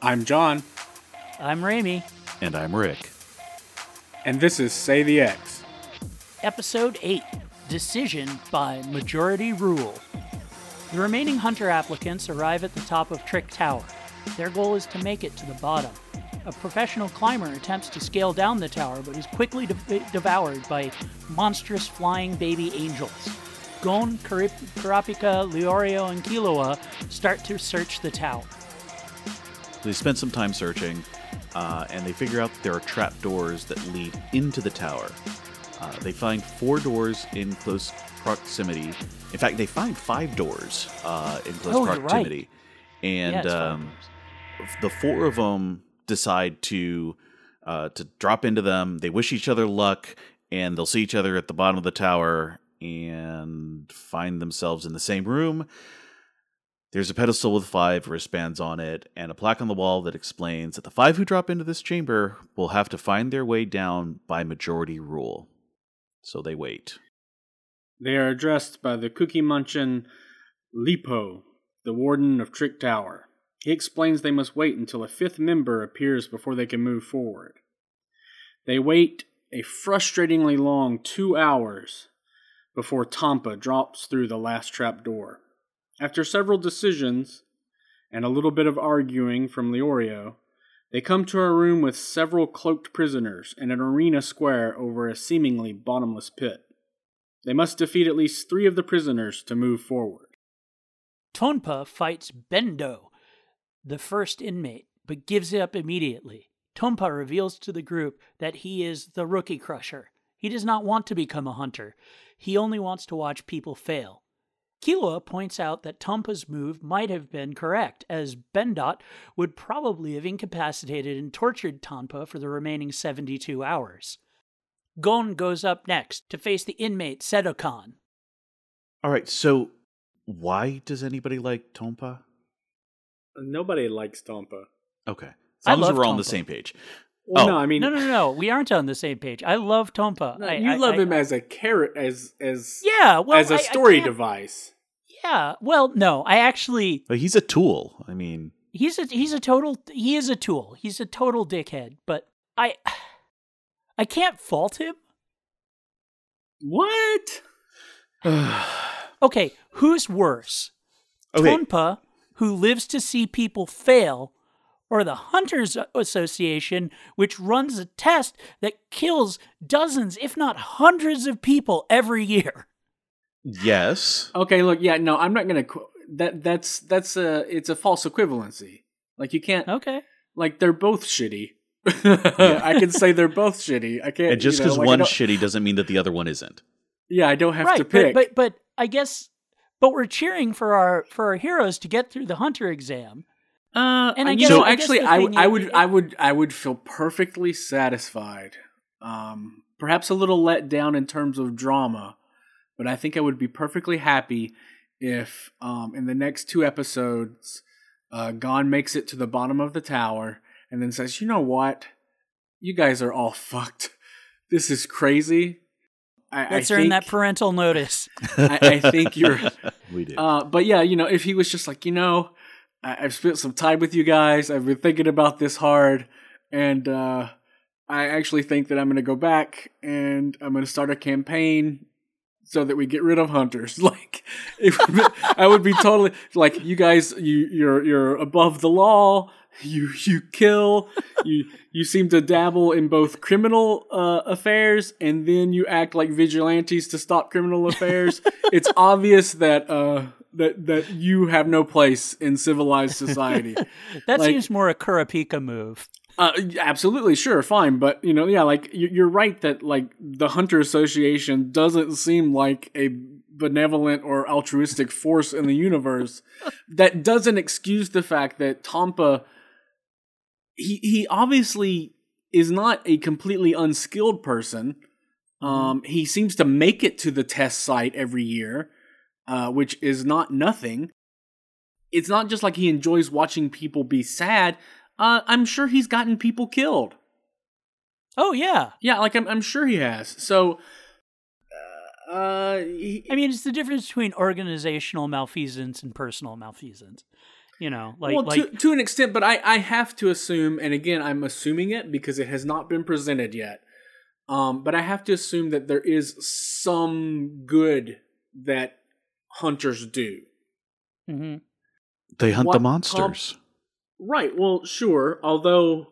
I'm John. I'm Ramey. And I'm Rick. And this is Say The X. Episode 8, Decision by Majority Rule. The remaining hunter applicants arrive at the top of Trick Tower. Their goal is to make it to the bottom. A professional climber attempts to scale down the tower, but is quickly devoured by monstrous flying baby angels. Gon, Kurapika, Leorio, and Killua start to search the tower. They spend some time searching, and they figure out that there are trapdoors that lead into the tower. They find 4 doors in close proximity. In fact, they find 5 doors in close proximity. You're right. And yeah, the 4 of them decide to drop into them. They wish each other luck, and they'll see each other at the bottom of the tower and find themselves in the same room. There's a pedestal with 5 wristbands on it and a plaque on the wall that explains that the 5 who drop into this chamber will have to find their way down by majority rule. So they wait. They are addressed by the Cookie Munchin Lipo, the warden of Trick Tower. He explains they must wait until a 5th member appears before they can move forward. They wait a frustratingly long 2 hours before Tonpa drops through the last trapdoor. After several decisions and a little bit of arguing from Leorio, they come to a room with several cloaked prisoners and an arena square over a seemingly bottomless pit. They must defeat at least 3 of the prisoners to move forward. Tonpa fights Bendo, the first inmate, but gives it up immediately. Tonpa reveals to the group that he is the Rookie Crusher. He does not want to become a hunter. He only wants to watch people fail. Killua points out that Tonpa's move might have been correct, as Bendot would probably have incapacitated and tortured Tonpa for the remaining 72 hours. Gon goes up next to face the inmate Sedokan. All right, so why does anybody like Tonpa? Nobody likes Tonpa. Okay. As long as we're all on the same page. Well, oh. No, we aren't on the same page. I love Tonpa. No, you love him as a carrot, as a story device. Yeah. Well, no, I actually. But he's a tool. I mean, he is a tool. He's a total dickhead. But I can't fault him. What? Okay, who's worse? Okay. Tonpa, who lives to see people fail, or the Hunters Association, which runs a test that kills dozens, if not hundreds of people every year? Yes. Okay, look, yeah, no, I'm not going to... It's a false equivalency. Like, you can't... Okay. Like, they're both shitty. Yeah. I can say they're both shitty. I can't... And just because one's shitty doesn't mean that the other one isn't. Yeah, I don't have to pick. But I guess... But we're cheering for our heroes to get through the Hunter exam. I would feel perfectly satisfied. Perhaps a little let down in terms of drama, but I think I would be perfectly happy if in the next 2 episodes, Gon makes it to the bottom of the tower and then says, "You know what? You guys are all fucked. This is crazy. Let's earn that parental notice." I think you're. We do. But yeah, if he was just like, I've spent some time with you guys. I've been thinking about this hard. And I actually think that I'm going to go back and I'm going to start a campaign so that we get rid of hunters. Like, I would be totally like, you guys, you're above the law. You kill. You seem to dabble in both criminal affairs, and then you act like vigilantes to stop criminal affairs. It's obvious that... That you have no place in civilized society. That seems more a Kurapika move. Absolutely, sure, fine, but you're right that the Hunter Association doesn't seem like a benevolent or altruistic force in the universe. That doesn't excuse the fact that Tonpa, he obviously is not a completely unskilled person. He seems to make it to the test site every year. Which is not nothing. It's not just like he enjoys watching people be sad. I'm sure he's gotten people killed. Oh, yeah. Yeah, I'm sure he has. So, it's the difference between organizational malfeasance and personal malfeasance. You know, to an extent, but I have to assume, and again, I'm assuming it because it has not been presented yet. But I have to assume that there is some good that hunters do. Mm-hmm. They hunt the monsters. Right. Well, sure. Although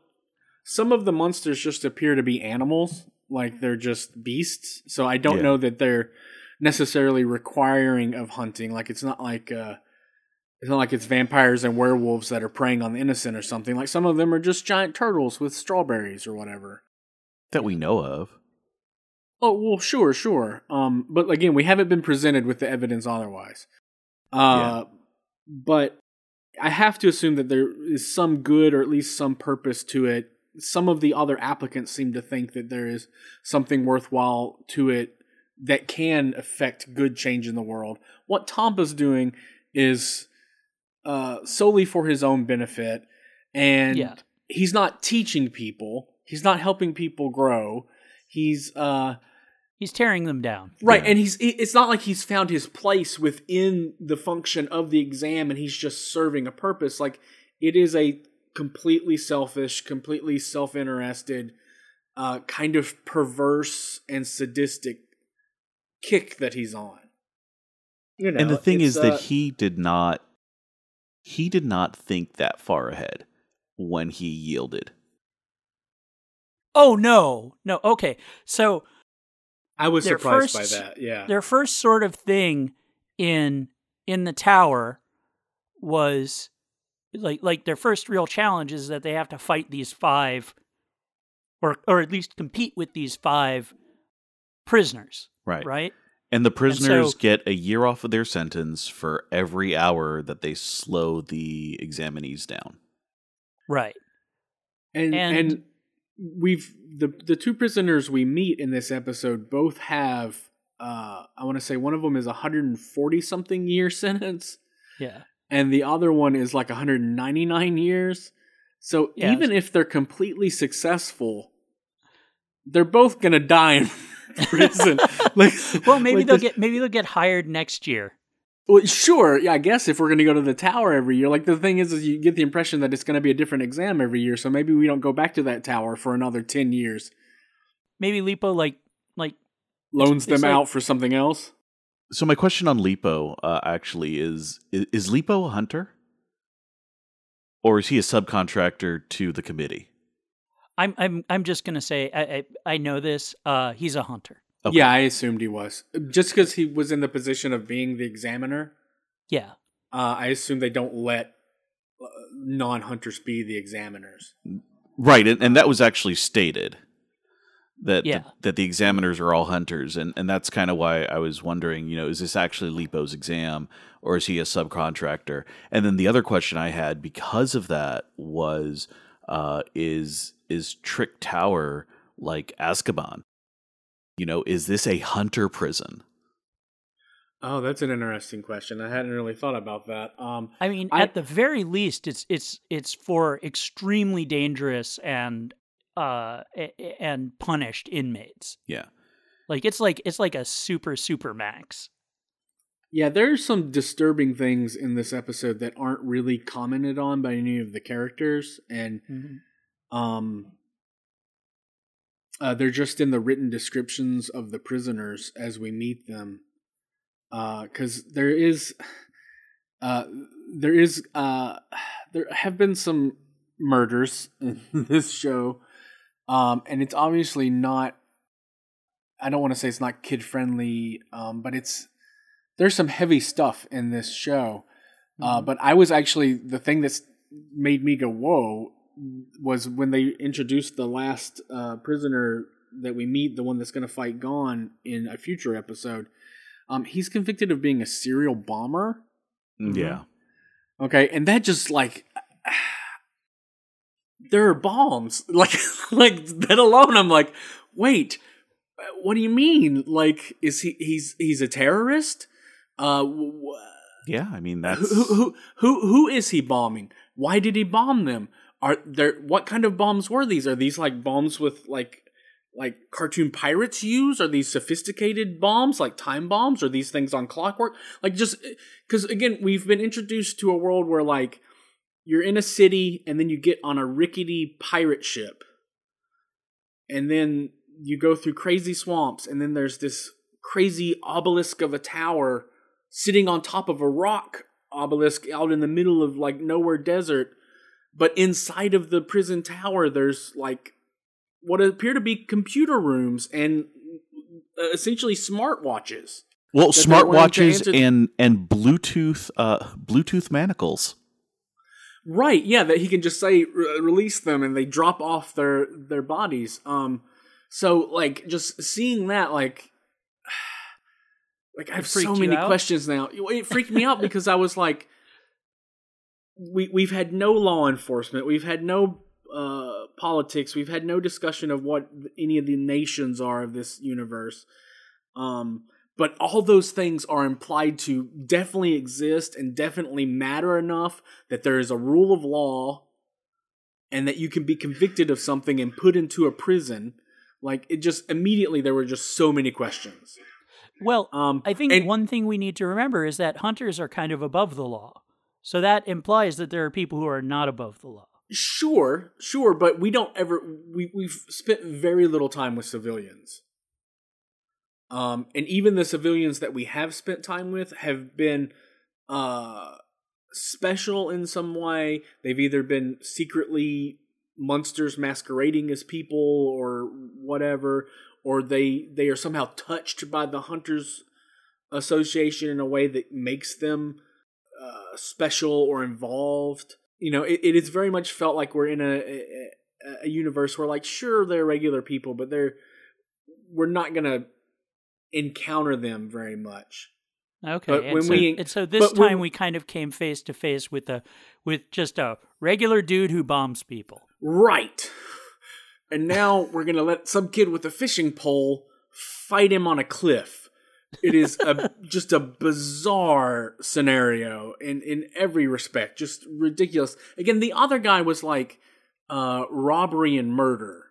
some of the monsters just appear to be animals, like they're just beasts. So I don't know that they're necessarily requiring of hunting. Like it's not like it's vampires and werewolves that are preying on the innocent or something. Like some of them are just giant turtles with strawberries or whatever. That we know of. Oh, well, sure. But again, we haven't been presented with the evidence otherwise. But I have to assume that there is some good or at least some purpose to it. Some of the other applicants seem to think that there is something worthwhile to it that can affect good change in the world. What Tompa's doing is... solely for his own benefit, and he's not teaching people. He's not helping people grow. He's tearing them down, right? Yeah. And it's not like he's found his place within the function of the exam, and he's just serving a purpose. Like it is a completely selfish, completely self-interested, kind of perverse and sadistic kick that he's on. You know, and the thing is that he did not think that far ahead when he yielded. Oh, no. Okay. So I was surprised by that. Yeah. Their first sort of thing in the tower was like their first real challenge is that they have to fight these five or at least compete with these five prisoners. Right. And the prisoners get a year off of their sentence for every hour that they slow the examinees down. Right. And we've the two prisoners we meet in this episode both have I want to say one of them is a 140 something year sentence. Yeah. And the other one is like 199 years. So even if they're completely successful, they're both going to die in prison. Maybe they'll get hired next year. Well, sure. Yeah, I guess if we're going to go to the tower every year, like the thing is you get the impression that it's going to be a different exam every year. So maybe we don't go back to that tower for another 10 years. Maybe Lipo like loans them out for something else. So my question on Lipo actually is Lipo a hunter, or is he a subcontractor to the committee? I'm just gonna say I know this. He's a hunter. Okay. Yeah, I assumed he was just because he was in the position of being the examiner. Yeah, I assume they don't let non-hunters be the examiners. Right, and that was actually stated that the examiners are all hunters, and that's kind of why I was wondering, you know, is this actually Lipo's exam or is he a subcontractor? And then the other question I had because of that was, is Trick Tower like Azkaban? You know, is this a hunter prison? Oh, that's an interesting question. I hadn't really thought about that. I mean, at the very least, it's for extremely dangerous and punished inmates. Yeah, it's like a super max. Yeah, there's some disturbing things in this episode that aren't really commented on by any of the characters, and. Mm-hmm. They're just in the written descriptions of the prisoners as we meet them. 'Cause there have been some murders in this show. And it's obviously not, I don't want to say it's not kid friendly. But there's some heavy stuff in this show. But I was actually, the thing that's made me go, whoa, was when they introduced the last prisoner that we meet, the one that's going to fight Gon in a future episode. He's convicted of being a serial bomber. Yeah. Okay, and that just there are bombs. Like that alone, I'm like, wait, what do you mean? Like, is he's a terrorist? Yeah, I mean that's who is he bombing? Why did he bomb them? Are there what kind of bombs were these? Are these like bombs with like cartoon pirates use? Are these sophisticated bombs like time bombs? Are these things on clockwork? Like just because again we've been introduced to a world where like you're in a city, and then you get on a rickety pirate ship. And then you go through crazy swamps, and then there's this crazy obelisk of a tower sitting on top of a rock obelisk out in the middle of, like, nowhere desert. But inside of the prison tower, there's, like, what appear to be computer rooms and essentially smartwatches. Well, smartwatches and Bluetooth manacles. Right, yeah, that he can just say, release them, and they drop off their bodies. So, like, just seeing that, like I have so many questions now. It freaked me out because I was like, we've had no law enforcement, we've had no politics, we've had no discussion of what any of the nations are of this universe. But all those things are implied to definitely exist and definitely matter enough that there is a rule of law and that you can be convicted of something and put into a prison. Like, it just immediately there were just so many questions. Well, I think one thing we need to remember is that hunters are kind of above the law. So that implies that there are people who are not above the law. Sure, but we don't ever... We've spent very little time with civilians. And even the civilians that we have spent time with have been special in some way. They've either been secretly monsters masquerading as people or whatever, or they are somehow touched by the Hunters Association in a way that makes them special or involved. You know, it is very much felt like we're in a universe where, like, sure, they're regular people, but we're not going to encounter them very much. Okay, but this time we kind of came face to face with just a regular dude who bombs people. Right. And now we're going to let some kid with a fishing pole fight him on a cliff. It is just a bizarre scenario in every respect. Just ridiculous. Again, the other guy was like robbery and murder.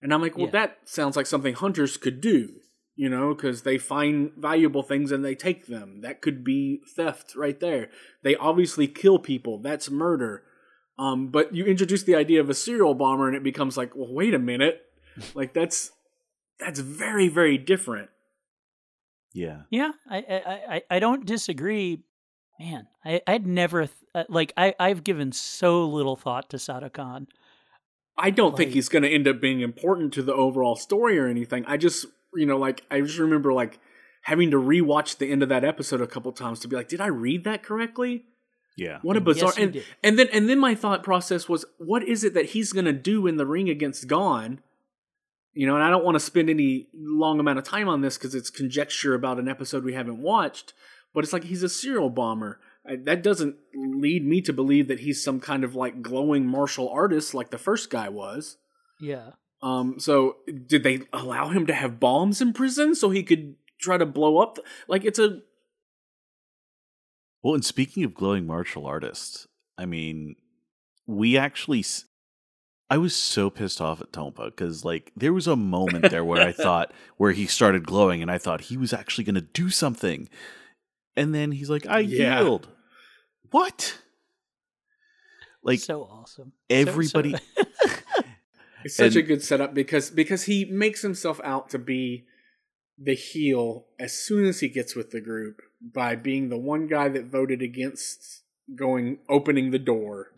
And I'm like, well, that sounds like something hunters could do. You know, because they find valuable things and they take them. That could be theft right there. They obviously kill people. That's murder. But you introduce the idea of a serial bomber and it becomes like, well, wait a minute. Like, that's very, very different. Yeah. Yeah, I don't disagree. Man, I'd never... I've given so little thought to Sedokan. I don't think he's going to end up being important to the overall story or anything. I just... You know, like, I just remember, like, having to rewatch the end of that episode a couple times to be like, did I read that correctly? Yeah. What a bizarre... Yes, and then my thought process was, what is it that he's going to do in the ring against Gon? You know, and I don't want to spend any long amount of time on this because it's conjecture about an episode we haven't watched, but it's like he's a serial bomber. That doesn't lead me to believe that he's some kind of, like, glowing martial artist like the first guy was. Yeah. So did they allow him to have bombs in prison so he could try to blow up? Well, and speaking of glowing martial artists, I mean, I was so pissed off at Tonpa because, like, there was a moment there where where he started glowing and I thought he was actually going to do something. And then he's like, I yield. What? Like, so awesome. Everybody... So. It's such a good setup because he makes himself out to be the heel as soon as he gets with the group by being the one guy that voted against opening the door.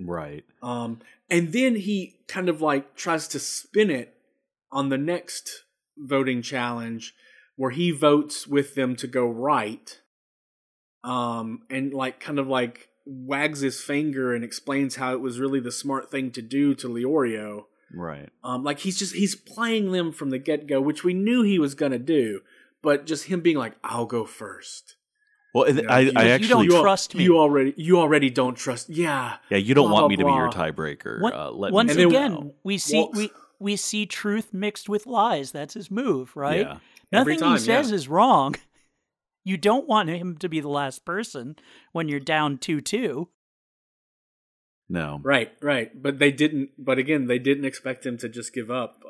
Right. And then he kind of like tries to spin it on the next voting challenge where he votes with them to go right. And like kind of like wags his finger and explains how it was really the smart thing to do to Leorio. Right. Like he's playing them from the get-go, which we knew he was gonna do, but just him being like, "I'll go first." Well, you know, you don't trust me. You already don't trust. Yeah. Yeah. You don't want me to be your tiebreaker. We see truth mixed with lies. That's his move, right? Yeah. Nothing he says is wrong. You don't want him to be the last person when you're down 2-2. No. Right. But again, they didn't expect him to just give up.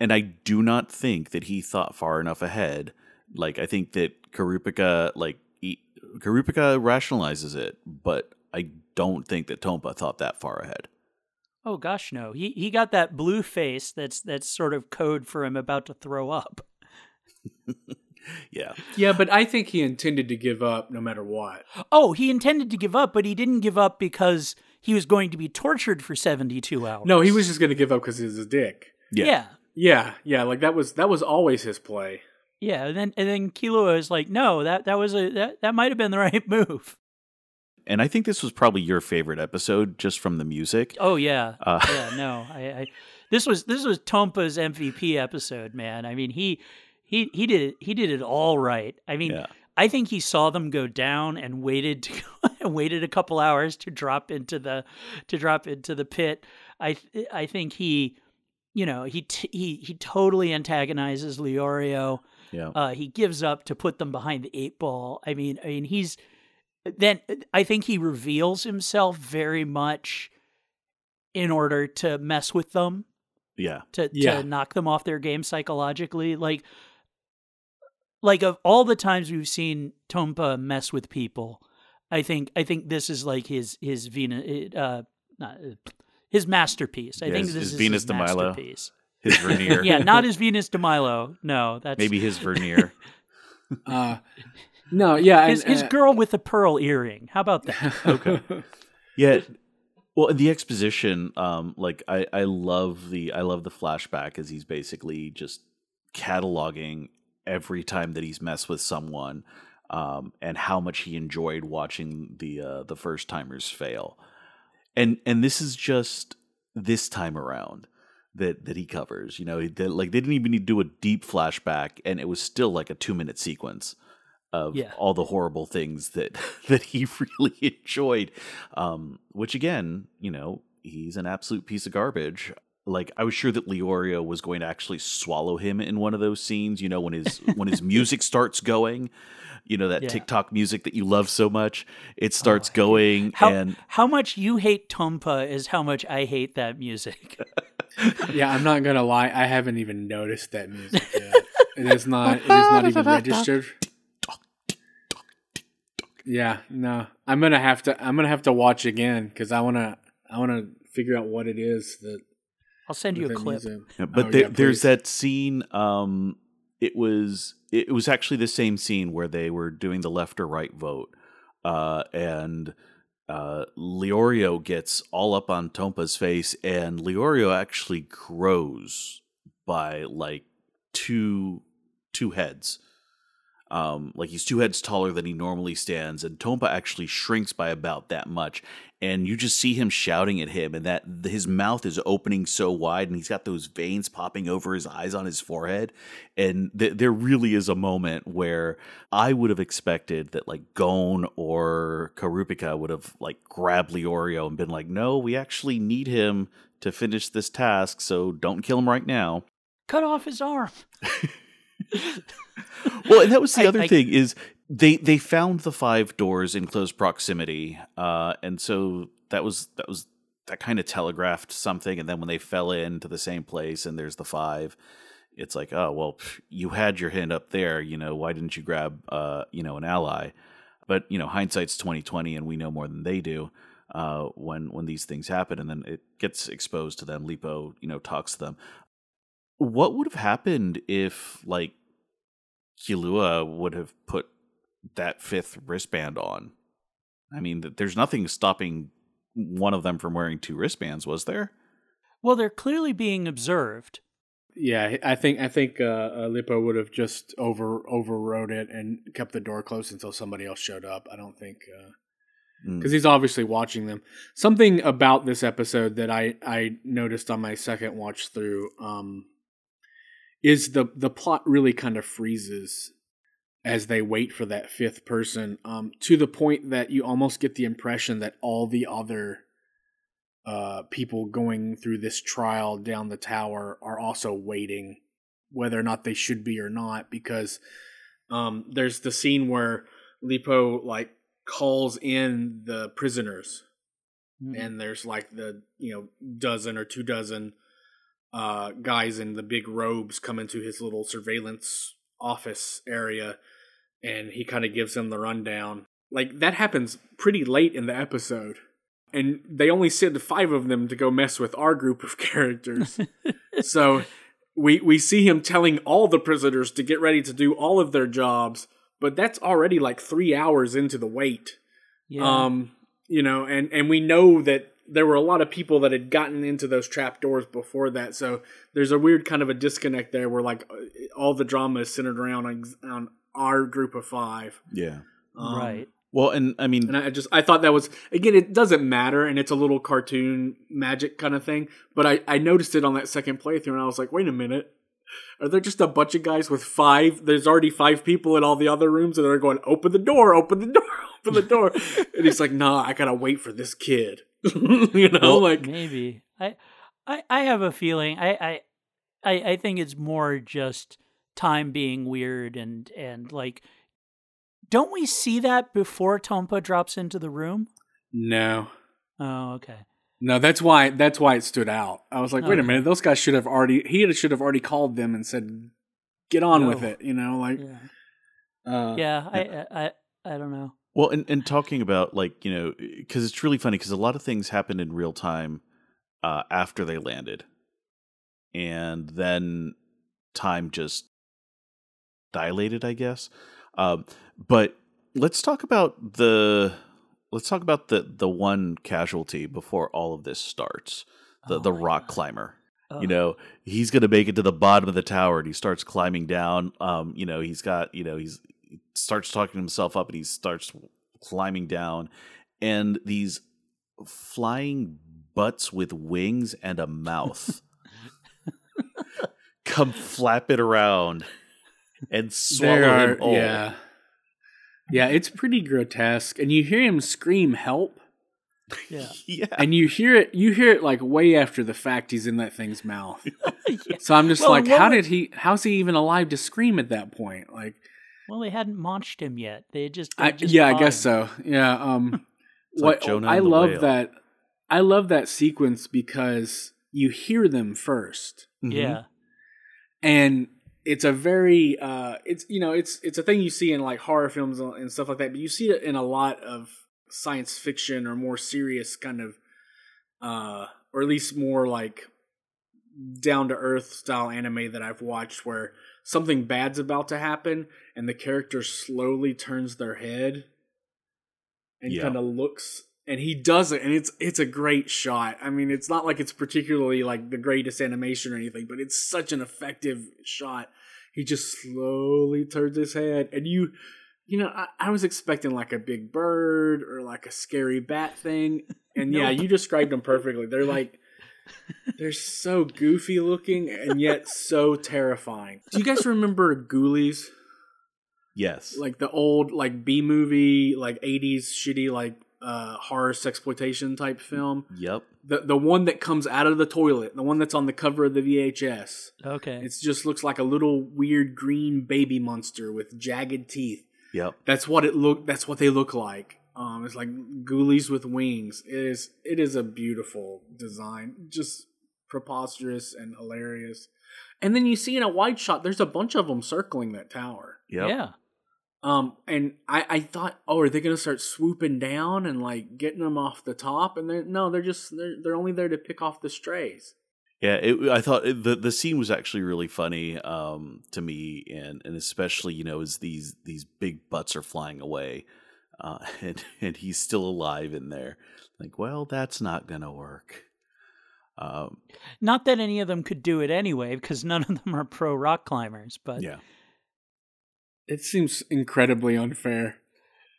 And I do not think that he thought far enough ahead. Like, I think that Kurapika rationalizes it, but I don't think that Tonpa thought that far ahead. Oh, gosh, no. He got that blue face that's sort of code for him about to throw up. Yeah. Yeah, but I think he intended to give up no matter what. Oh, he intended to give up, but he didn't give up because he was going to be tortured for 72 hours. No, he was just going to give up because he was a dick. Yeah. Yeah, like that was always his play. Yeah, and then Killua is like, no, that might have been the right move. And I think this was probably your favorite episode, just from the music. Oh yeah, this was Tonpa's MVP episode, man. I mean, he did it all right. I mean, yeah. I think he saw them go down and waited a couple hours to drop into the pit. I think he, you know, he totally antagonizes Leorio. Yeah, he gives up to put them behind the 8 ball. I mean he's. Then I think he reveals himself very much in order to mess with them. Yeah. To knock them off their game psychologically. Like of all the times we've seen Tonpa mess with people, I think this is like his Venus, his masterpiece. I think this is Venus de Milo. His Vernier. Yeah, not his Venus de Milo. No, that's maybe his Vernier. No, yeah. His girl with the pearl earring. How about that? Okay. Yeah. Well, the exposition, like I love the flashback as he's basically just cataloging every time that he's messed with someone, and how much he enjoyed watching the first timers fail. And this is just this time around that he covers, you know, that like they didn't even need to do a deep flashback and it was still like a 2-minute sequence of all the horrible things that he really enjoyed, which again, you know, he's an absolute piece of garbage. Like I was sure that Leorio was going to actually swallow him in one of those scenes, you know, when his music starts going, you know, that TikTok music that you love so much, it starts going. How much you hate Tonpa is how much I hate that music. Yeah, I'm not gonna lie, I haven't even noticed that music yet. It is not even registered. Yeah, no. I'm gonna have to watch again because I wanna figure out what it is that. I'll send you a clip. Yeah, but there's that scene. It was actually the same scene where they were doing the left or right vote, and Leorio gets all up on Tonpa's face, and Leorio actually grows by like two heads. Like he's 2 heads taller than he normally stands, and Tonpa actually shrinks by about that much. And you just see him shouting at him, and that his mouth is opening so wide, and he's got those veins popping over his eyes on his forehead. And there really is a moment where I would have expected that like Gon or Kurapika would have like grabbed Leorio and been like, "No, we actually need him to finish this task, so don't kill him right now. Cut off his arm." Well, and that was the other thing is they found the 5 doors in close proximity, and so that was that kind of telegraphed something. And then when they fell into the same place, and there's the 5, it's like, oh well, you had your hand up there, you know, why didn't you grab an ally? But you know, hindsight's 20/20, and we know more than they do when these things happen, and then it gets exposed to them. Lipo, you know, talks to them. What would have happened if, like, Killua would have put that 5th wristband on? I mean, there's nothing stopping one of them from wearing 2 wristbands, was there? Well, they're clearly being observed. Yeah, I think Lipo would have just overrode it and kept the door closed until somebody else showed up. I don't think... because he's obviously watching them. Something about this episode that I noticed on my second watch through is the plot really kind of freezes as they wait for that 5th person, to the point that you almost get the impression that all the other people going through this trial down the tower are also waiting, whether or not they should be or not, because there's the scene where Lipo, like, calls in the prisoners, and there's like the, you know, dozen or 2 dozen guys in the big robes come into his little surveillance office area, and he kind of gives them the rundown, Like, that happens pretty late in the episode. And they only send 5 of them to go mess with our group of characters. So we see him telling all the prisoners to get ready to do all of their jobs. But that's already like 3 hours into the wait. Yeah. You know, and we know that there were a lot of people that had gotten into those trap doors before that. So there's a weird kind of a disconnect there where like all the drama is centered around on our group of 5. Yeah. Right. Well, and I mean, and I thought that was, again, it doesn't matter, and it's a little cartoon magic kind of thing, but I noticed it on that second playthrough, and I was like, wait a minute, are there just a bunch of guys with 5? There's already 5 people in all the other rooms, and they're going, open the door. And he's like, nah, I gotta wait for this kid. You know, well, like maybe I have a feeling I think it's more just time being weird and like. Don't we see that before Tonpa drops into the room? No. Oh, okay. No, that's why it stood out. I was like, wait a minute, those guys should have already. He should have already called them and said, "Get on with it," you know, like. Yeah, I don't know. Well, and talking about like, you know, because it's really funny because a lot of things happened in real time after they landed, and then time just dilated, I guess. But let's talk about the one casualty before all of this starts, the rock climber. Oh. You know, he's going to make it to the bottom of the tower and he starts climbing down. You know, he starts talking himself up and he starts climbing down, and these flying butts with wings and a mouth come flap it around. And swallow him all. Yeah, it's pretty grotesque. And you hear him scream, help. Yeah. Yeah. And you hear it like way after the fact he's in that thing's mouth. Yeah. So I'm just how's he even alive to scream at that point? Like, well, they hadn't maunched him yet. I guess so. Yeah. Like Jonah and the whale. I love that sequence because you hear them first. Mm-hmm. Yeah. And it's a very, it's a thing you see in like horror films and stuff like that, but you see it in a lot of science fiction or more serious kind of, or at least more like down to earth style anime that I've watched, where something bad's about to happen and the character slowly turns their head and kind of looks, and he does it, and it's a great shot. I mean, it's not like it's particularly like the greatest animation or anything, but it's such an effective shot. He just slowly turns his head, and I was expecting like a big bird or like a scary bat thing, and yeah, you described them perfectly. They're like, they're so goofy looking and yet so terrifying. Do you guys remember Ghoulies? Yes. Like the old like B movie, like 80s shitty like horror sexploitation type film. Yep. The one that comes out of the toilet, the one that's on the cover of the VHS. Okay. It just looks like a little weird green baby monster with jagged teeth. Yep. That's what they look like. It's like ghoulies with wings. It is a beautiful design, just preposterous and hilarious. And then you see in a wide shot, there's a bunch of them circling that tower. Yep. Yeah. And I thought, oh, are they going to start swooping down and like getting them off the top? And they're only there to pick off the strays. Yeah. I thought the scene was actually really funny, to me. And especially, you know, as these big butts are flying away, and he's still alive in there. Like, well, that's not going to work. Not that any of them could do it anyway, because none of them are pro rock climbers, but yeah. It seems incredibly unfair.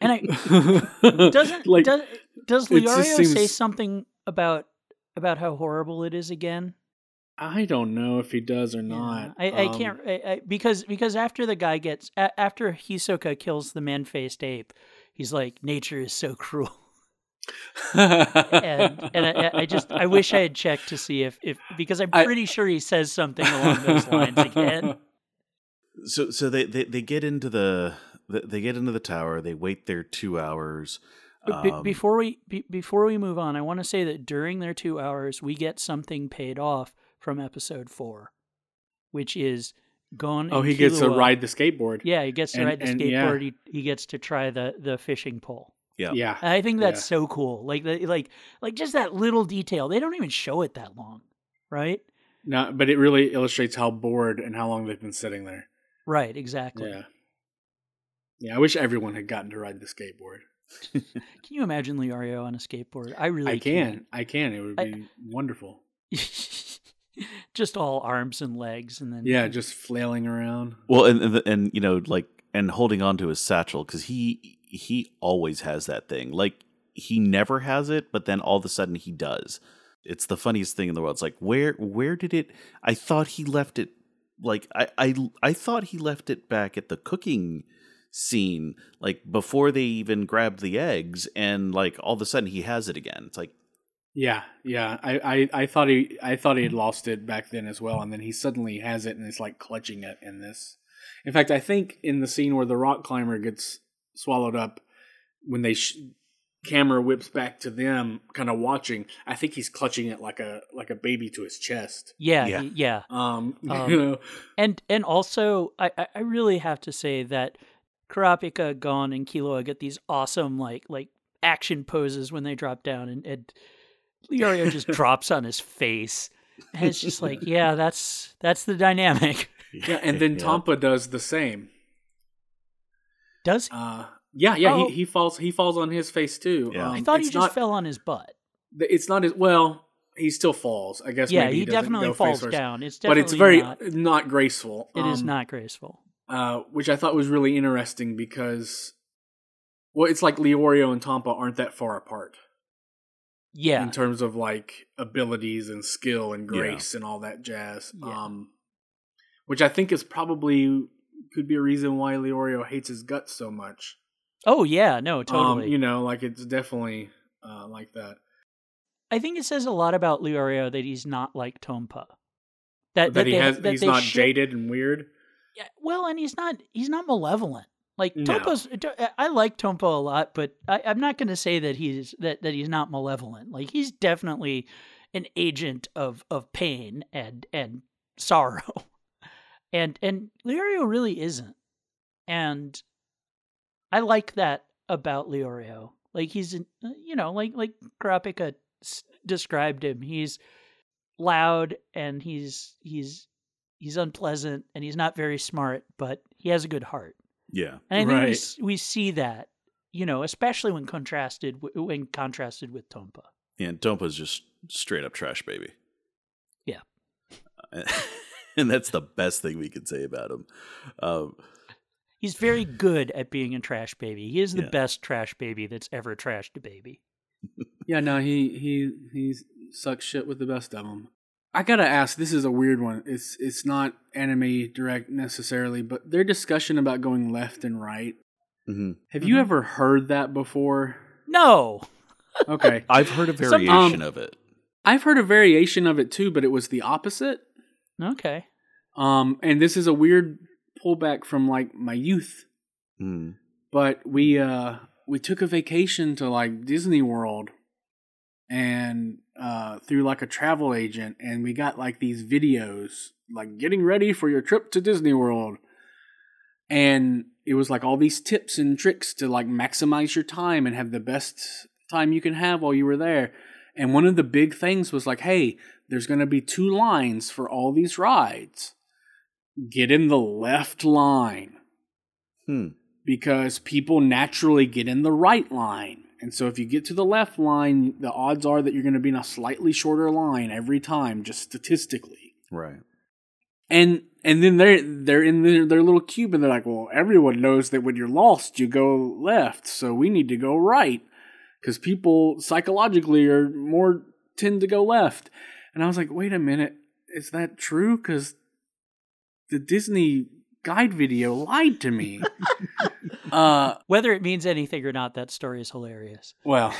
And does Leorio say something about how horrible it is again? I don't know if he does or not. I can't because after the guy after Hisoka kills the man-faced ape, he's like, nature is so cruel. and I wish I had checked to see if because I'm pretty sure he says something along those lines again. So they get into the tower. They wait there 2 hours. Before we move on, I want to say that during their 2 hours, we get something paid off from episode 4, which is Gon. Oh, he Killua gets to ride the skateboard. Yeah, he gets to ride the skateboard. Yeah. He gets to try the fishing pole. Yeah, yeah. I think that's so cool. Like just that little detail. They don't even show it that long, right? No, but it really illustrates how bored and how long they've been sitting there. Right. Exactly. Yeah. Yeah. I wish everyone had gotten to ride the skateboard. Can you imagine Leorio on a skateboard? I can. It would be wonderful. Just all arms and legs, and then just flailing around. Well, and you know, like, and holding on to his satchel, because he always has that thing. Like, he never has it, but then all of a sudden he does. It's the funniest thing in the world. It's like, where did it? I thought he left it. Like, I thought he left it back at the cooking scene, like before they even grabbed the eggs, and like all of a sudden he has it again. It's like, yeah. I thought he had lost it back then as well, and then he suddenly has it, and it's like clutching it in this. In fact, I think in the scene where the rock climber gets swallowed up, when they camera whips back to them, kind of watching, I think he's clutching it like a baby to his chest. Yeah. You know, and also I really have to say that Kurapika, Gon, and Killua get these awesome like action poses when they drop down, and Leorio just drops on his face, and it's just like, yeah, that's the dynamic. Yeah, and then Tonpa does the same. Does he? He falls on his face too. Yeah. I thought he just fell on his butt. It's not his, well, he still falls, I guess. Yeah, maybe he definitely falls down. It's definitely, but it's very not graceful. It is not graceful. Which I thought was really interesting because, well, it's like Leorio and Tonpa aren't that far apart. Yeah. In terms of like abilities and skill and grace and all that jazz. Yeah. Which I think is probably could be a reason why Leorio hates his guts so much. Oh, yeah. No, totally. You know, like it's definitely like that. I think it says a lot about Leorio that he's not like Tonpa. He's not jaded and weird. Well, and he's not malevolent. Like, no. I like Tonpa a lot, but I'm not going to say that he's not malevolent. Like, he's definitely an agent of pain and sorrow, and Leorio really isn't. And I like that about Leorio. Like, he's, you know, like Kurapika described him. He's loud, and he's unpleasant, and he's not very smart, but he has a good heart. Yeah, and I think we see that, you know, especially when contrasted with Tonpa. Yeah, and Tompa's just straight up trash baby. Yeah, and that's the best thing we could say about him. He's very good at being a trash baby. He is the best trash baby that's ever trashed a baby. Yeah, no, he sucks shit with the best of them. I gotta ask, this is a weird one. It's not anime direct necessarily, but their discussion about going left and right. Mm-hmm. Have you ever heard that before? No. Okay. I've heard a variation of it. I've heard a variation of it too, but it was the opposite. Okay. And this is a weird pullback from like my youth. Mm. But we took a vacation to like Disney World, and through like a travel agent, and we got like these videos like getting ready for your trip to Disney World, and it was like all these tips and tricks to like maximize your time and have the best time you can have while you were there. And one of the big things was like, hey, there's going to be 2 lines for all these rides, get in the left line because people naturally get in the right line. And so if you get to the left line, the odds are that you're going to be in a slightly shorter line every time, just statistically. Right. And then they're in their little cube, and they're like, well, everyone knows that when you're lost, you go left. So we need to go right, because people psychologically are more tend to go left. And I was like, wait a minute, is that true? Because the Disney guide video lied to me. Whether it means anything or not, that story is hilarious. Well,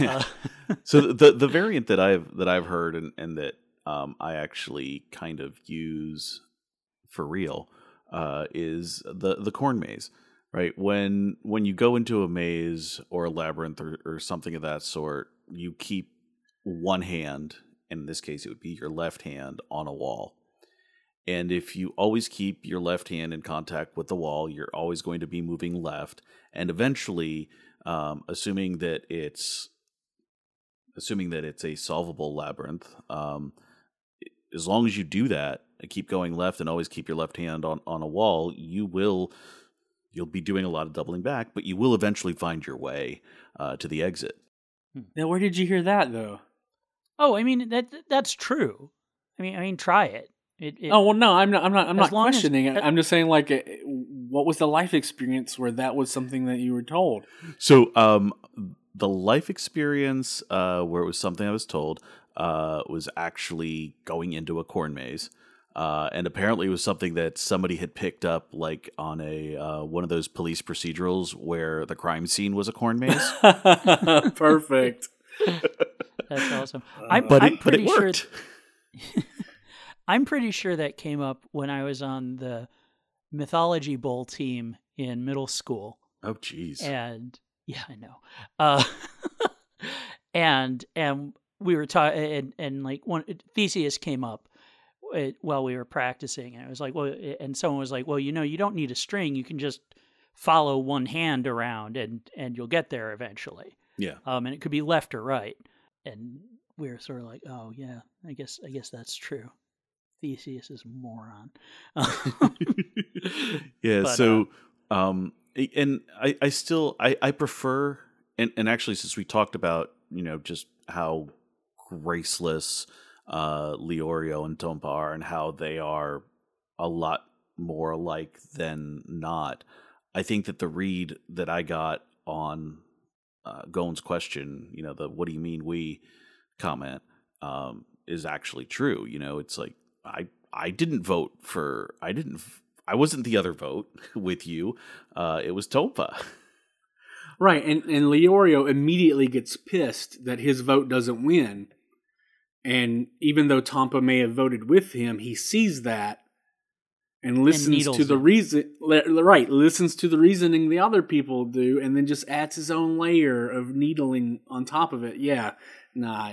so the variant that I've heard and that I actually kind of use for real is the corn maze, right? When you go into a maze or a labyrinth or something of that sort, you keep one hand, and in this case it would be your left hand, on a wall, And if you always keep your left hand in contact with the wall, you're always going to be moving left. And eventually, assuming that it's a solvable labyrinth, as long as you do that, keep going left and always keep your left hand on a wall, you'll be doing a lot of doubling back, but you will eventually find your way to the exit. Now, where did you hear that, though? Oh, I mean that's true. I mean, try it. Oh well, no, I'm not questioning it. I'm just saying, like, what was the life experience where that was something that you were told? So, the life experience where it was something I was told was actually going into a corn maze, and apparently it was something that somebody had picked up, like on a one of those police procedurals where the crime scene was a corn maze. Perfect. That's awesome. I'm pretty sure that came up when I was on the Mythology Bowl team in middle school. Oh, geez. And yeah, I know. And we were and like one Theseus came up while we were practicing, and it was like, well, and someone was like, well, you don't need a string; you can just follow one hand around, and you'll get there eventually. Yeah. And it could be left or right, and we were sort of like, oh yeah, I guess that's true. Theseus is a moron. Yeah, but, so, and I still, I prefer, and actually since we talked about, just how graceless Leorio and Tonpa are and how they are a lot more alike than not, I think that the read that I got on Gon's question, the what do you mean we comment, is actually true. It's like, I wasn't the other vote with you. It was Tonpa. Right. And Leorio immediately gets pissed that his vote doesn't win. And even though Tonpa may have voted with him, he sees that and listens to the reason. Right. Listens to the reasoning the other people do and then just adds his own layer of needling on top of it. Yeah. Nah,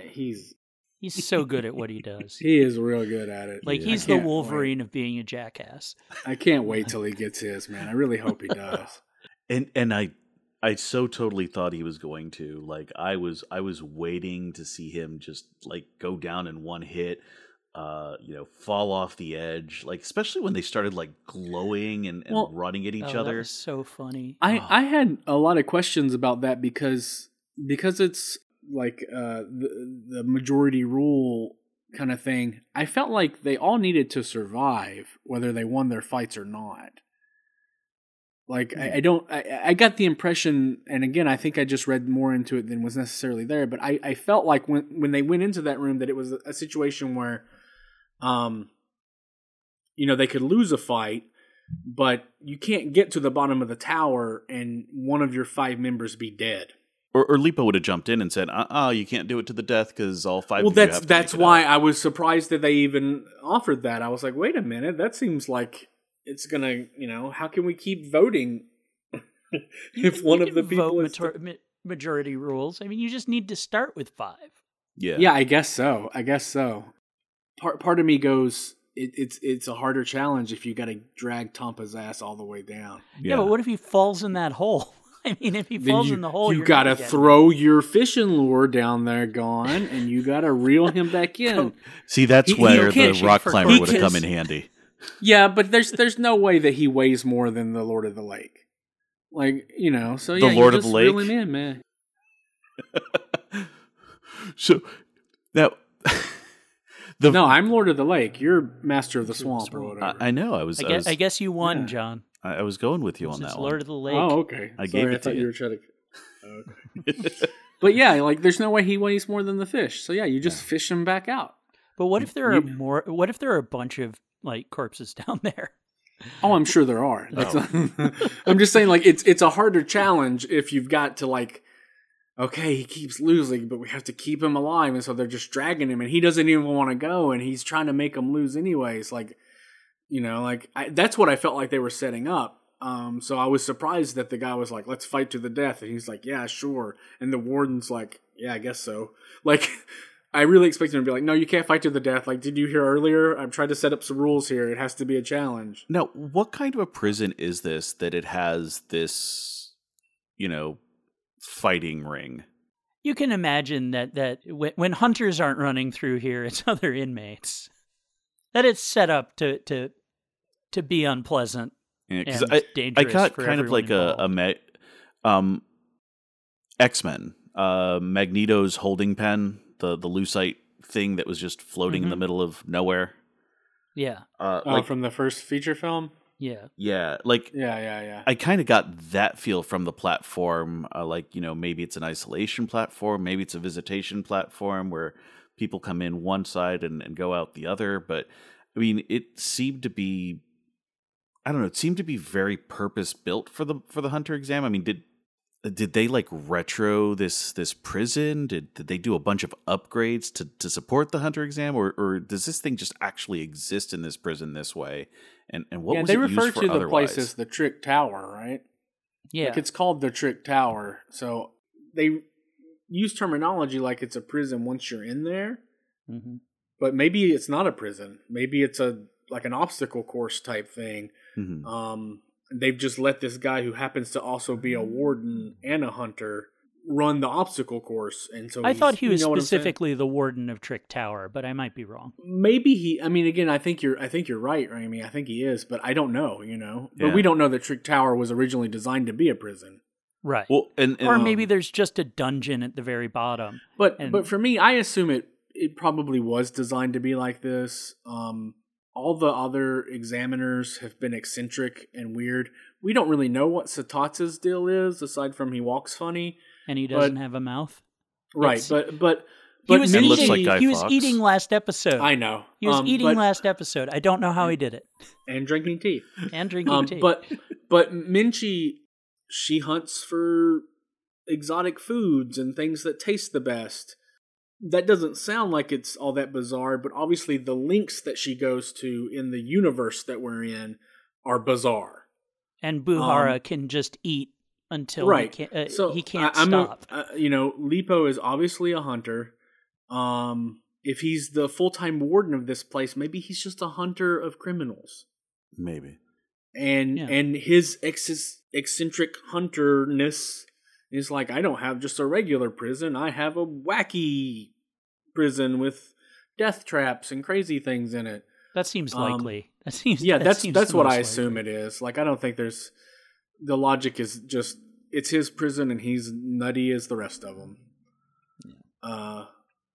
He's so good at what he does. He is real good at it. Like, he's the Wolverine of being a jackass. I can't wait till he gets his, man. I really hope he does. And I so totally thought he was going to. Like, I was waiting to see him just, like, go down in one hit, fall off the edge. Like, especially when they started, like, glowing and running at each other. That was so funny. I had a lot of questions about that because it's... like the majority rule kind of thing, I felt like they all needed to survive whether they won their fights or not. Like, mm-hmm. I got the impression, and again, I think I just read more into it than was necessarily there, but I felt like when they went into that room that it was a situation where, they could lose a fight, but you can't get to the bottom of the tower and one of your five members be dead. Or Lipo would have jumped in and said, you can't do it to the death because all five of you have to take it out. Well, that's why I was surprised that they even offered that. I was like, wait a minute, that seems like it's going to, how can we keep voting if one of the people is... majority rules. I mean, you just need to start with five. Yeah. Yeah, I guess so. Part of me goes... It's a harder challenge if you got to drag Tompa's ass all the way down. Yeah, but what if he falls in that hole? I mean, if he falls in the hole, you gotta throw your fishing lure down there, Gon, and you gotta reel him back in. See, that's where the rock climber would have come in handy. Yeah, but there's no way that he weighs more than the Lord of the Lake. Like, so yeah, you just reel him in, man. So now, no, I'm Lord of the Lake. You're Master of the Swamp or whatever. I know. I guess you won, yeah. John. I was going with you on that one. Lord of the Lake. Oh, okay. I thought you were trying to... Okay. But yeah, like, there's no way he weighs more than the fish. So yeah, you just fish him back out. But what if there are more... What if there are a bunch of, like, corpses down there? Oh, I'm sure there are. I'm just saying, like, it's a harder challenge if you've got to, like... Okay, he keeps losing, but we have to keep him alive. And so they're just dragging him, and he doesn't even want to go, and he's trying to make him lose anyways, like... that's what I felt like they were setting up. So I was surprised that the guy was like, let's fight to the death. And he's like, yeah, sure. And the warden's like, yeah, I guess so. Like, I really expected him to be like, no, you can't fight to the death. Like, did you hear earlier? I'm trying to set up some rules here. It has to be a challenge. Now, what kind of a prison is this that it has this, you know, fighting ring? You can imagine that when hunters aren't running through here, it's other inmates. That it's set up to be unpleasant and dangerous. I got kind of like X-Men, Magneto's holding pen, the lucite thing that was just floating in the middle of nowhere. Yeah. From the first feature film? Yeah. Yeah. I kind of got that feel from the platform. Maybe it's an isolation platform. Maybe it's a visitation platform where people come in one side and go out the other. But I mean, it seemed to be, I don't know, it seemed to be very purpose built for the hunter exam. I mean, did they like retro this prison? Did they do a bunch of upgrades to support the hunter exam, or does this thing just actually exist in this prison this way? And what was it used for otherwise? They refer to the place as the Trick Tower, right? Yeah, like it's called the Trick Tower. So they use terminology like it's a prison once you're in there, but maybe it's not a prison. Maybe it's an obstacle course type thing. Mm-hmm. They've just let this guy who happens to also be a warden and a hunter run the obstacle course. And so I thought he was specifically the warden of Trick Tower, but I might be wrong. Maybe he, I mean, again, I think you're right, Raimi. I think he is, but I don't know, but we don't know that Trick Tower was originally designed to be a prison. Right. Well, or maybe there's just a dungeon at the very bottom. But for me, I assume it probably was designed to be like this. All the other examiners have been eccentric and weird. We don't really know what Satatsu's deal is, aside from he walks funny. And he doesn't have a mouth. Right, but he was eating last episode. I know. He was eating last episode. I don't know how he did it. And drinking tea. But Minchie, she hunts for exotic foods and things that taste the best. That doesn't sound like it's all that bizarre, but obviously the links that she goes to in the universe that we're in are bizarre. And Buhara can just eat until he can't stop. Lipo is obviously a hunter. If he's the full-time warden of this place, maybe he's just a hunter of criminals. Maybe. And his eccentric hunterness... He's like, I don't have just a regular prison. I have a wacky prison with death traps and crazy things in it. That seems likely. That's what I assume it is. Like, I don't think there's... The logic is just, it's his prison and he's nutty as the rest of them. Yeah.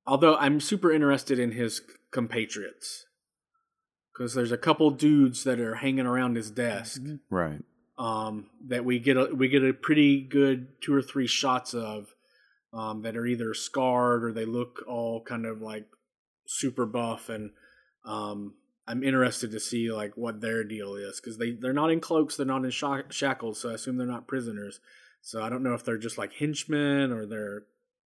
Although I'm super interested in his compatriots. Because there's a couple dudes that are hanging around his desk. Mm-hmm. Right. That we get a pretty good 2 or 3 shots of that are either scarred or they look all kind of like super buff, and I'm interested to see like what their deal is, because they're not in cloaks, they're not in shackles, so I assume they're not prisoners. So I don't know if they're just like henchmen or they're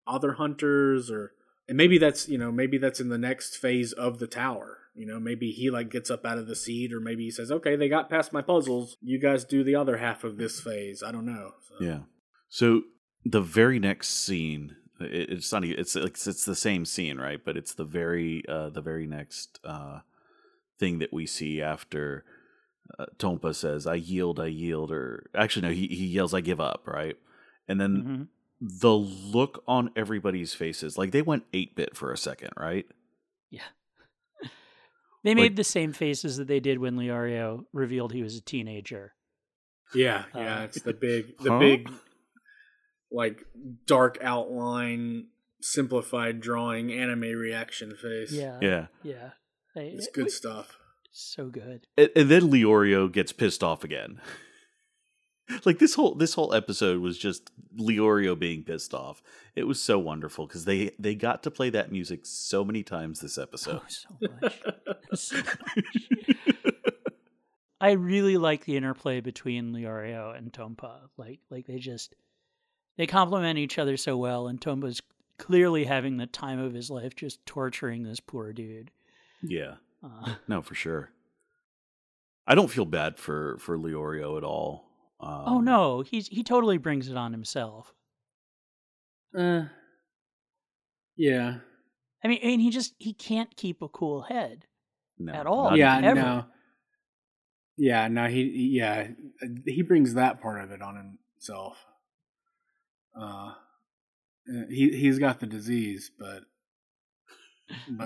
other hunters, and maybe that's in the next phase of the tower. Maybe he like gets up out of the seat, or maybe he says, okay, they got past my puzzles. You guys do the other half of this phase. I don't know. So. Yeah. So the very next scene, it's the same scene, right? But it's the very next thing that we see after Tonpa says, I yield, or actually, no, he yells, I give up. Right. And then the look on everybody's faces, like they went 8-bit for a second, right? Yeah. They made the same faces that they did when Leorio revealed he was a teenager. Yeah, it's the big, like dark outline, simplified drawing, anime reaction face. Yeah. It's good stuff. So good. And then Leorio gets pissed off again. Like this whole episode was just Leorio being pissed off. It was so wonderful because they got to play that music so many times this episode. Oh, so much. I really like the interplay between Leorio and Tonpa. Like they complement each other so well, and Tompa's clearly having the time of his life just torturing this poor dude. Yeah. No, for sure. I don't feel bad for Leorio at all. Oh no, he totally brings it on himself. Yeah. I mean, he can't keep a cool head at all. Yeah, ever. No. Yeah, no, he brings that part of it on himself. He's got the disease, but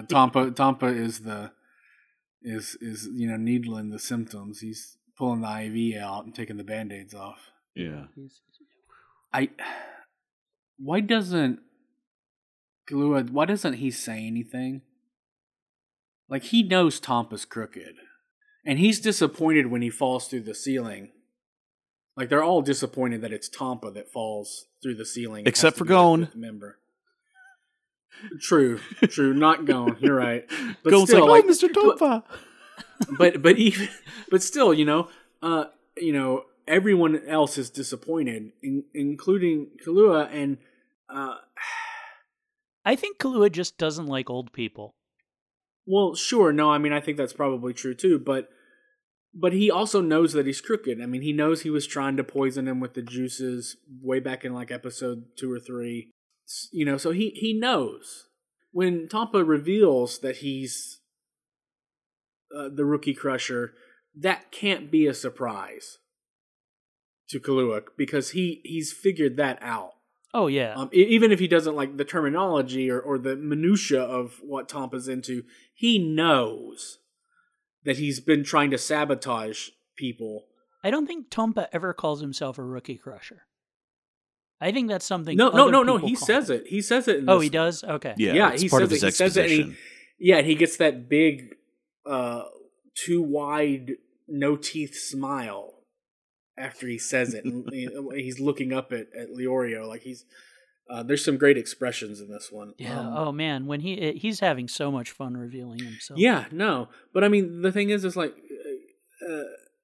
Tonpa is needling the symptoms. He's pulling the IV out and taking the Band-Aids off. Yeah. Why doesn't he say anything? Like, he knows Tompa's crooked. And he's disappointed when he falls through the ceiling. Like, they're all disappointed that it's Tonpa that falls through the ceiling. Except for Gon. Remember. True. Not Gon. You're right. But Gon's still, like, oh, Mr. Tonpa. But still, everyone else is disappointed, including Killua, and I think Killua just doesn't like old people. Well, sure. No, I mean, I think that's probably true too, but he also knows that he's crooked. I mean, he knows he was trying to poison him with the juices way back in like episode 2 or 3. So he knows. When Tonpa reveals that he's the Rookie Crusher, that can't be a surprise to Killua because he's figured that out. Oh, yeah. Even if he doesn't like the terminology or the minutia of what Tompa's into, he knows that he's been trying to sabotage people. I don't think Tonpa ever calls himself a Rookie Crusher. I think that's something. No. He says it. He says it. He does? Okay. Yeah, it's part of his exposition. He says it. And he gets that big, too wide, no teeth smile after he says it. And he's looking up at Leorio like he's. There's some great expressions in this one. Yeah. Oh man, when he's having so much fun revealing himself. Yeah. No, but I mean, the thing is, it's like.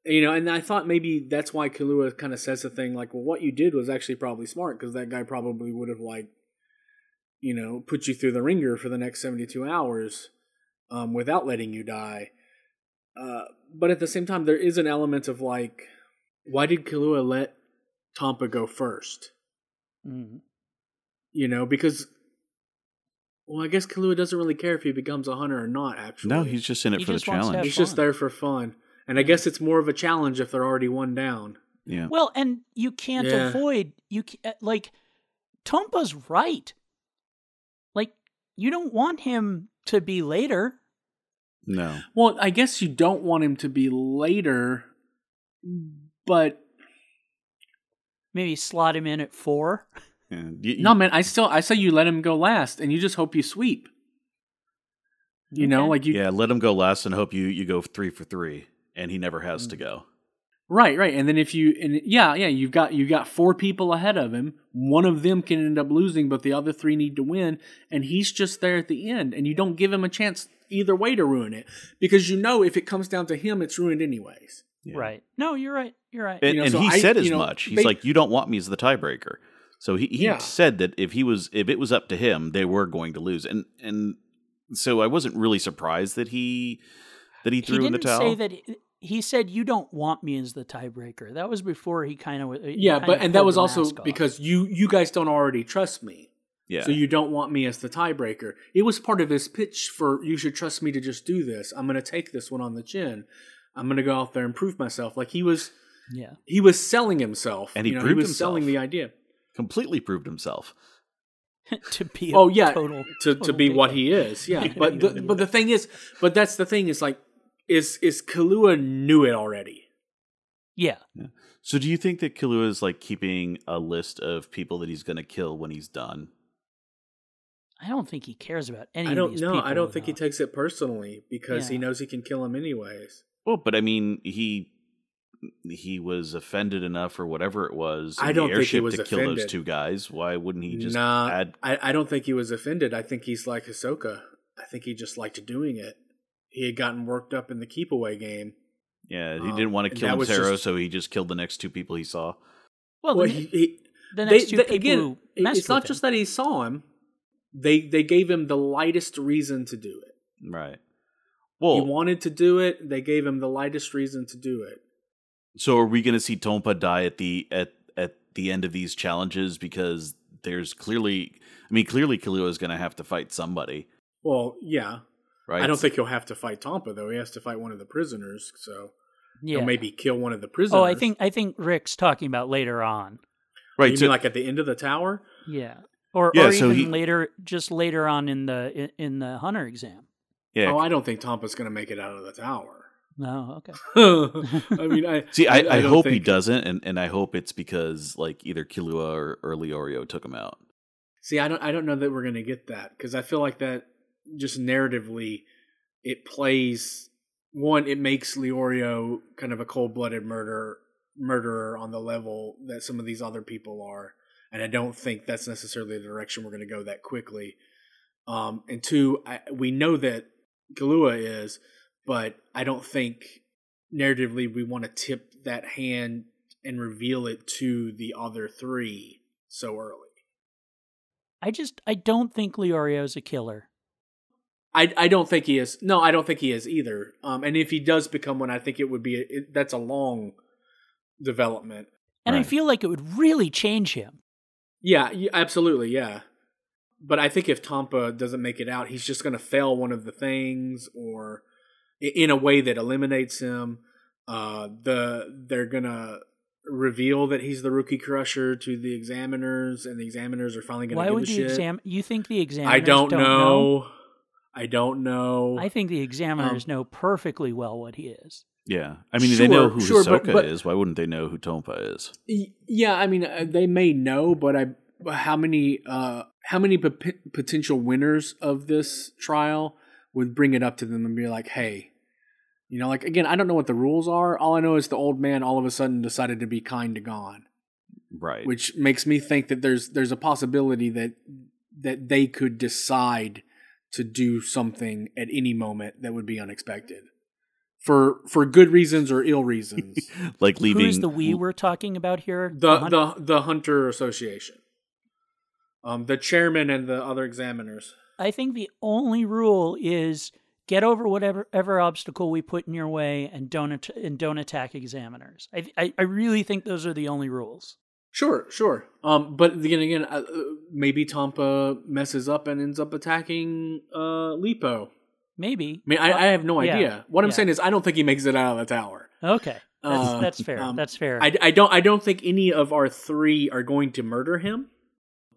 And I thought maybe that's why Killua kind of says the thing like, well, what you did was actually probably smart because that guy probably would have put you through the ringer for the next 72 hours without letting you die. But at the same time, there is an element of like, why did Killua let Tonpa go first? Mm-hmm. Because, well, I guess Killua doesn't really care if he becomes a hunter or not, actually. No, he's just in it for the challenge. He's just there for fun. And I guess it's more of a challenge if they're already one down. Yeah. Well, and you can't avoid Tompa's right. Like, you don't want him to be later. No. Well, I guess you don't want him to be later, but maybe slot him in at 4. Yeah. No, man. I say you let him go last, and you just hope you sweep. Let him go last and hope you go 3 for 3. And he never has to go. Right. And then if you've got 4 people ahead of him. One of them can end up losing, but the other 3 need to win. And he's just there at the end. And you don't give him a chance either way to ruin it. Because if it comes down to him, it's ruined anyways. Yeah. Right. No, you're right. And, so he said as much. He's like, you don't want me as the tiebreaker. So he said that if it was up to him, they were going to lose. And so I wasn't really surprised that he threw in the towel. He didn't say that. He said, "You don't want me as the tiebreaker." That was before he kind of that was also because you guys don't already trust me. Yeah. So you don't want me as the tiebreaker. It was part of his pitch for you should trust me to just do this. I'm going to take this one on the chin. I'm going to go out there and prove myself. Like he was selling himself, and he was selling the idea. Completely proved himself to be to be what he is. Yeah, but that's the thing is like. Is Killua knew it already? Yeah. So do you think that Killua is like keeping a list of people that he's going to kill when he's done? I don't think he cares about any of these people. I don't think he takes it personally because he knows he can kill him anyways. Well, but I mean, he was offended enough or whatever it was. I don't think he was offended to kill those 2 guys. Why wouldn't he just add? I don't think he was offended. I think he's like Hisoka. I think he just liked doing it. He had gotten worked up in the keep away game. Yeah, he didn't want to kill Montero, so he just killed the next 2 people he saw. Well the next two people. It's not just that he saw him; they gave him the lightest reason to do it. Right. Well, he wanted to do it. They gave him the lightest reason to do it. So, are we going to see Tonpa die at the end of these challenges? Because there's clearly Killua is going to have to fight somebody. Well, yeah. Right. I don't think he'll have to fight Tonpa, though. He has to fight one of the prisoners, so he'll maybe kill one of the prisoners. Oh, I think Rick's talking about later on. Right. You mean like at the end of the tower? Yeah. Or even later on in the hunter exam. Yeah. Oh, I don't think Tompa's going to make it out of the tower. No, okay. I mean, I hope he doesn't, and I hope it's because like either Killua or Leorio took him out. See, I don't know that we're going to get that, because I feel like that just narratively it plays one. It makes Leorio kind of a cold-blooded murderer on the level that some of these other people are, and I don't think that's necessarily the direction we're going to go that quickly. And two, we know that Killua is. But I don't think narratively we want to tip that hand and reveal it to the other three so early. I don't think Leorio's a killer. I don't think he is. No, I don't think he is either. And if he does become one, I think it would be that's a long development. And right. I feel like it would really change him. Yeah, absolutely, yeah. But I think if Tonpa doesn't make it out, he's just going to fail one of the things, or in a way that eliminates him. They're going to reveal that he's the Rookie Crusher to the examiners, and the examiners are finally going to give a shit. You think the examiners don't know? I don't know. I think the examiners know perfectly well what he is. Yeah. I mean, they know who Hisoka is. Why wouldn't they know who Tonpa is? Yeah, I mean, they may know, but how many potential winners of this trial would bring it up to them and be like, hey, you know, like, again, I don't know what the rules are. All I know is the old man all of a sudden decided to be kind to Gon. Right. Which makes me think that there's a possibility that they could decide to do something at any moment that would be unexpected. For good reasons or ill reasons. Like leaving... Who's the we we're talking about here? The Hunter Association. The chairman and the other examiners. I think the only rule is get over whatever obstacle we put in your way, and don't attack examiners. I really think those are the only rules. Sure. But again, maybe Tonpa messes up and ends up attacking Lipo. Maybe. I mean, I have no idea. Yeah, what I'm saying is, I don't think he makes it out of the tower. Okay, that's fair. That's fair. I don't think any of our three are going to murder him.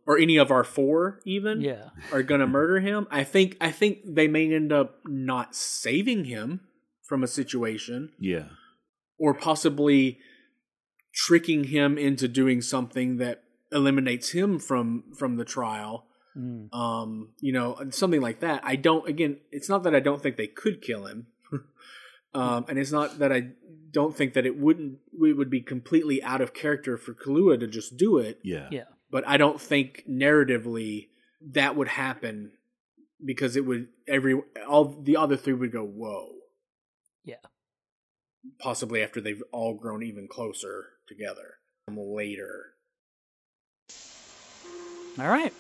Or any of our four, even, are going to murder him. I think they may end up not saving him from a situation. Yeah. Or possibly tricking him into doing something that eliminates him from the trial. Mm. You know, something like that. Again, it's not that I don't think they could kill him. And it's not that I don't think that it would be completely out of character for Killua to just do it. Yeah. Yeah. But I don't think narratively that would happen, because it would all the other three would go, whoa. Yeah. Possibly after they've all grown even closer together later. All right.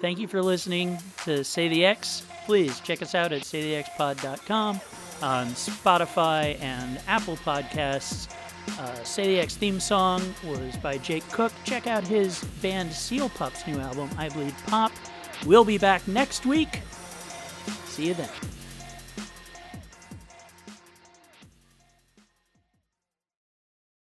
Thank you for listening to Say the X. Please check us out at saythexpod.com, on Spotify and Apple Podcasts. Say the X theme song was by Jake Cook. Check out his band Seal Pups' new album, I Bleed Pop. We'll be back next week. See you then.